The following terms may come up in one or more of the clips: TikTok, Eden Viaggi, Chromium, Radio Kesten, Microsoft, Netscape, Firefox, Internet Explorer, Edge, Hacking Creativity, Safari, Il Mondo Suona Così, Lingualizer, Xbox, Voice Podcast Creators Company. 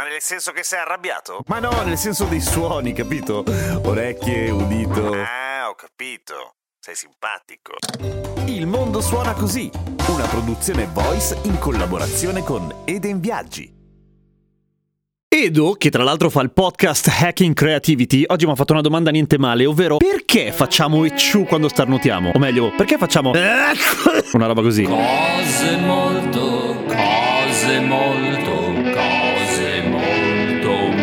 Ma nel senso che sei arrabbiato? Ma no, nel senso dei suoni, capito? Orecchie, udito... Ah, ho capito. Sei simpatico. Il Mondo Suona Così, una produzione Voice in collaborazione con Eden Viaggi. Edo, che tra l'altro fa il podcast Hacking Creativity, oggi mi ha fatto una domanda niente male, ovvero perché facciamo ecciù quando starnutiamo? O meglio, perché facciamo una roba così? Cose molto, cose molto, cose molto umane.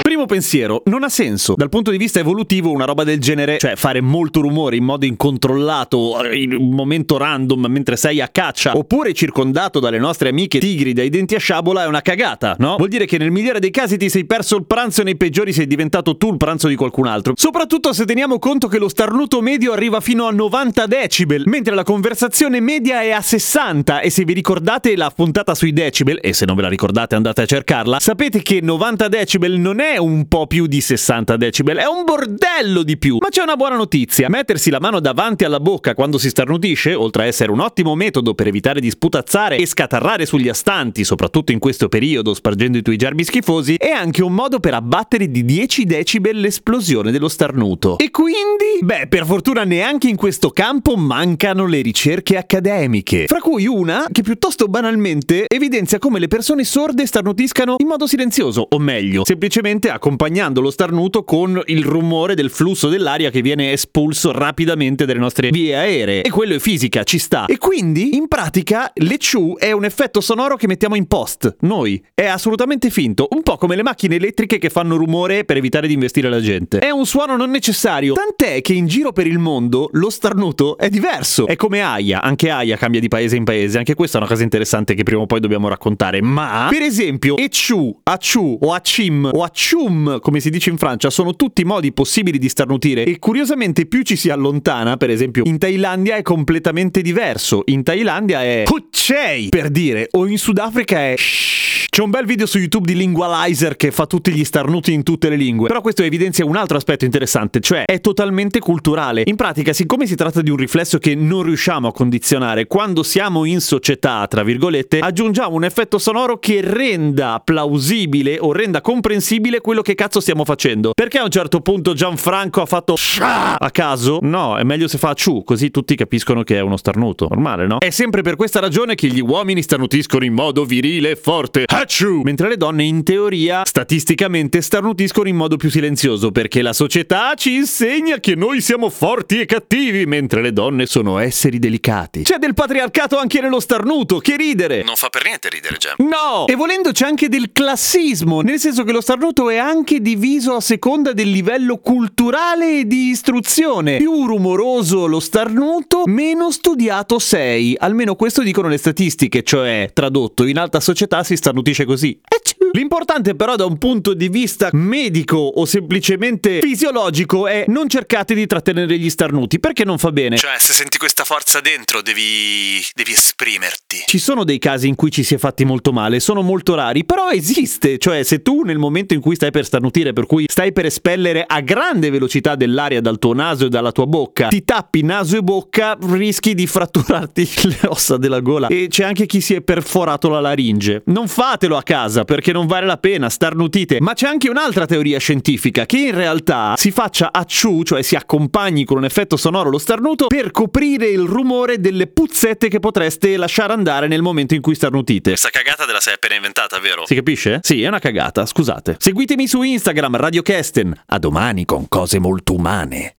Primo pensiero, non ha senso. Dal punto di vista evolutivo una roba del genere, cioè fare molto rumore in modo incontrollato, in un momento random mentre sei a caccia, oppure circondato dalle nostre amiche tigri dai denti a sciabola, è una cagata, no? Vuol dire che nel migliore dei casi ti sei perso il pranzo e nei peggiori sei diventato tu il pranzo di qualcun altro. Soprattutto se teniamo conto che lo starnuto medio arriva fino a 90 decibel, mentre la conversazione media è a 60, e se vi ricordate la puntata sui decibel, e se non ve la ricordate andate a cercarla, sapete che 90 decibel non è un po' più di 60 decibel, è un bordello di più. Ma c'è una buona notizia: mettersi la mano davanti alla bocca quando si starnutisce, oltre a essere un ottimo metodo per evitare di sputazzare e scatarrare sugli astanti, soprattutto in questo periodo spargendo i tuoi germi schifosi, è anche un modo per abbattere di 10 decibel l'esplosione dello starnuto. E quindi, beh, per fortuna neanche in questo campo mancano le ricerche accademiche, fra cui una che piuttosto banalmente evidenzia come le persone sorde starnutiscano in modo silenzioso, o meglio, semplicemente accompagnando lo starnuto con il rumore del flusso dell'aria che viene espulso rapidamente dalle nostre vie aeree. E quello è fisica, ci sta. E quindi in pratica l'ecciù è un effetto sonoro che mettiamo in post noi, è assolutamente finto, un po' come le macchine elettriche che fanno rumore per evitare di investire la gente. È un suono non necessario, tant'è che in giro per il mondo lo starnuto è diverso, è come aia, anche aia cambia di paese in paese, anche questa è una cosa interessante che prima o poi dobbiamo raccontare. Ma per esempio ecciù, acciù o accim o accium, come si dice in Francia, sono tutti modi possibili di starnutire, e curiosamente più ci si allontana, per esempio in Thailandia è completamente diverso. In Thailandia è Kuchei, per dire, o in Sudafrica è shh. C'è un bel video su YouTube di Lingualizer che fa tutti gli starnuti in tutte le lingue. Però questo evidenzia un altro aspetto interessante, cioè è totalmente culturale. In pratica, siccome si tratta di un riflesso che non riusciamo a condizionare, quando siamo in società, tra virgolette, aggiungiamo un effetto sonoro che renda plausibile o renda comprensibile quello che cazzo stiamo facendo. Perché a un certo punto Gianfranco ha fatto a caso? No, è meglio se fa ciù, così tutti capiscono che è uno starnuto. Normale, no? È sempre per questa ragione che gli uomini starnutiscono in modo virile e forte, mentre le donne in teoria statisticamente starnutiscono in modo più silenzioso, perché la società ci insegna che noi siamo forti e cattivi mentre le donne sono esseri delicati. C'è del patriarcato anche nello starnuto, che ridere! Non fa per niente ridere, Gian. No! E volendo c'è anche del classismo, nel senso che lo starnuto è anche diviso a seconda del livello culturale e di istruzione. Più rumoroso lo starnuto, meno studiato sei. Almeno questo dicono le statistiche, cioè tradotto, in alta società si starnutisce così. L'importante però da un punto di vista medico o semplicemente fisiologico è: non cercate di trattenere gli starnuti, perché non fa bene. Cioè, se senti questa forza dentro devi esprimerti. Ci sono dei casi in cui ci si è fatti molto male, sono molto rari, però esiste. Cioè, se tu nel momento in cui stai per starnutire, per cui stai per espellere a grande velocità dell'aria dal tuo naso e dalla tua bocca, ti tappi naso e bocca, rischi di fratturarti le ossa della gola. E c'è anche chi si è perforato la laringe. Non fate a casa, perché non vale la pena, starnutite. Ma c'è anche un'altra teoria scientifica, che in realtà si faccia acciù, cioè si accompagni con un effetto sonoro lo starnuto per coprire il rumore delle puzzette che potreste lasciare andare nel momento in cui starnutite. Questa cagata te la sei appena inventata, vero? Si capisce? Sì, è una cagata, scusate. Seguitemi su Instagram, Radio Kesten. A domani con cose molto umane.